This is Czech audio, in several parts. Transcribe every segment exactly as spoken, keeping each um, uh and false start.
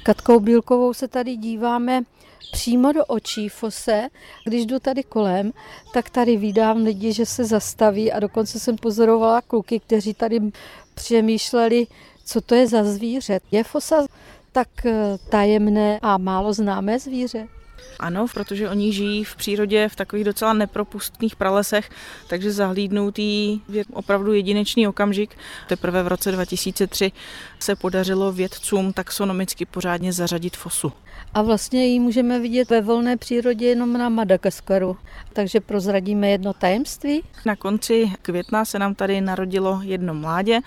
S Katkou Bílkovou se tady díváme přímo do očí fose. Když jdu tady kolem, tak tady vídám lidi, že se zastaví a dokonce jsem pozorovala kluky, kteří tady přemýšleli, co to je za zvíře. Je fosa tak tajemné a málo známé zvíře? Ano, protože oni žijí v přírodě v takových docela nepropustných pralesech, takže zahlídnou tý opravdu jedinečný okamžik. Teprve v roce dva tisíce tři se podařilo vědcům taxonomicky pořádně zařadit fosu. A vlastně ji můžeme vidět ve volné přírodě jenom na Madagaskaru, takže prozradíme jedno tajemství. Na konci května se nám tady narodilo jedno mládě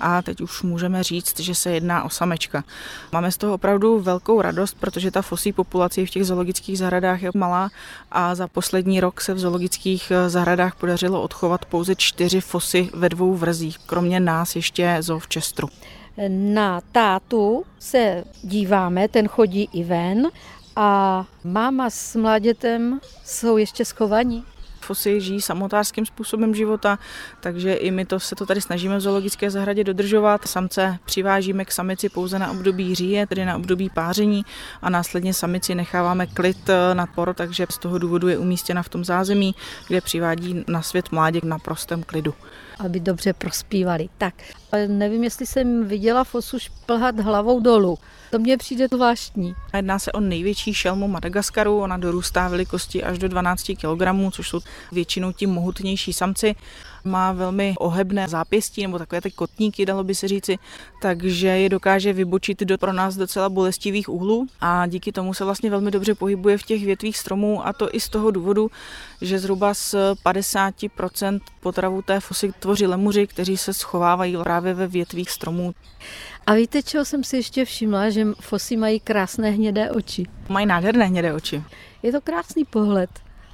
a teď už můžeme říct, že se jedná o samečka. Máme z toho opravdu velkou radost, protože ta fosí populace v těch zoologických zahradách je malá a za poslední rok se v zoologických zahradách podařilo odchovat pouze čtyři fosy ve dvou vrzích, kromě nás ještě zoo v Chesteru. Na tátu se díváme, ten chodí i ven a máma s mládětem jsou ještě schovaní. Fosy žijí samotářským způsobem života, takže i my to, se to tady snažíme v zoologické zahradě dodržovat. Samce přivážíme k samici pouze na období říje, tedy na období páření a následně samici necháváme klid na por, takže z toho důvodu je umístěna v tom zázemí, kde přivádí na svět mládě na prostém klidu. Aby dobře prospívali. Tak, nevím, jestli jsem viděla fosu šplhat hlavou dolů. To mně přijde zvláštní. Jedná se o největší šelmu Madagaskaru, ona dorůstá velikosti až do dvanáct kilogramů, což jsou většinou ti mohutnější samci. Má velmi ohebné zápěstí, nebo takové ty kotníky, dalo by se říci, takže je dokáže vybočit do pro nás docela bolestivých úhlů a díky tomu se vlastně velmi dobře pohybuje v těch větvích stromů a to i z toho důvodu, že zhruba z padesát procent potravu té fosy tvoří lemuři, kteří se schovávají právě ve větvích stromů. A víte, čeho jsem si ještě všimla, že fosy mají krásné hnědé oči. Mají nádherné hnědé oči. Je to krásný pohled.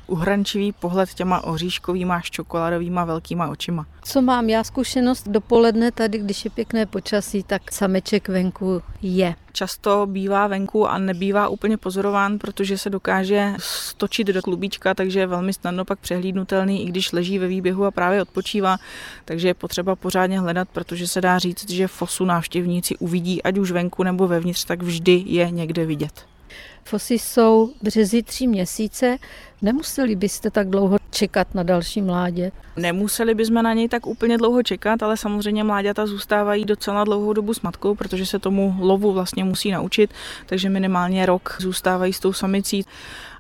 Uhrančivý pohled těma oříškovýma, čokoládovýma velkýma očima. Co mám já zkušenost dopoledne tady, když je pěkné počasí, tak sameček venku je. Často bývá venku a nebývá úplně pozorován, protože se dokáže stočit do klubíčka, takže je velmi snadno pak přehlídnutelný, i když leží ve výběhu a právě odpočívá, takže je potřeba pořádně hledat, protože se dá říct, že fosu návštěvníci uvidí, ať už venku nebo vevnitř, tak vždy je někde vidět. Fosy jsou březí tři měsíce, nemuseli byste tak dlouho čekat na další mládě? Nemuseli bychom na něj tak úplně dlouho čekat, ale samozřejmě mláďata zůstávají docela dlouhou dobu s matkou, protože se tomu lovu vlastně musí naučit, takže minimálně rok zůstávají s tou samicí.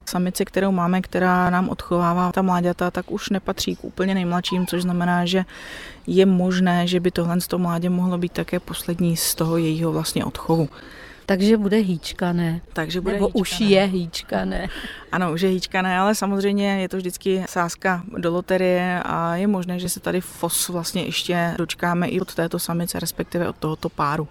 Samice, kterou máme, která nám odchovává ta mláďata, tak už nepatří k úplně nejmladším, což znamená, že je možné, že by tohle z toho mládě mohlo být také poslední z toho jejího vlastně odchovu. Takže bude hýčkané. Takže bude Nebo hýčkané. Už je hýčkané. Ano, už je hýčkané, ale samozřejmě je to vždycky sázka do loterie a je možné, že se tady fos vlastně ještě dočkáme i od této samice, respektive od tohoto páru.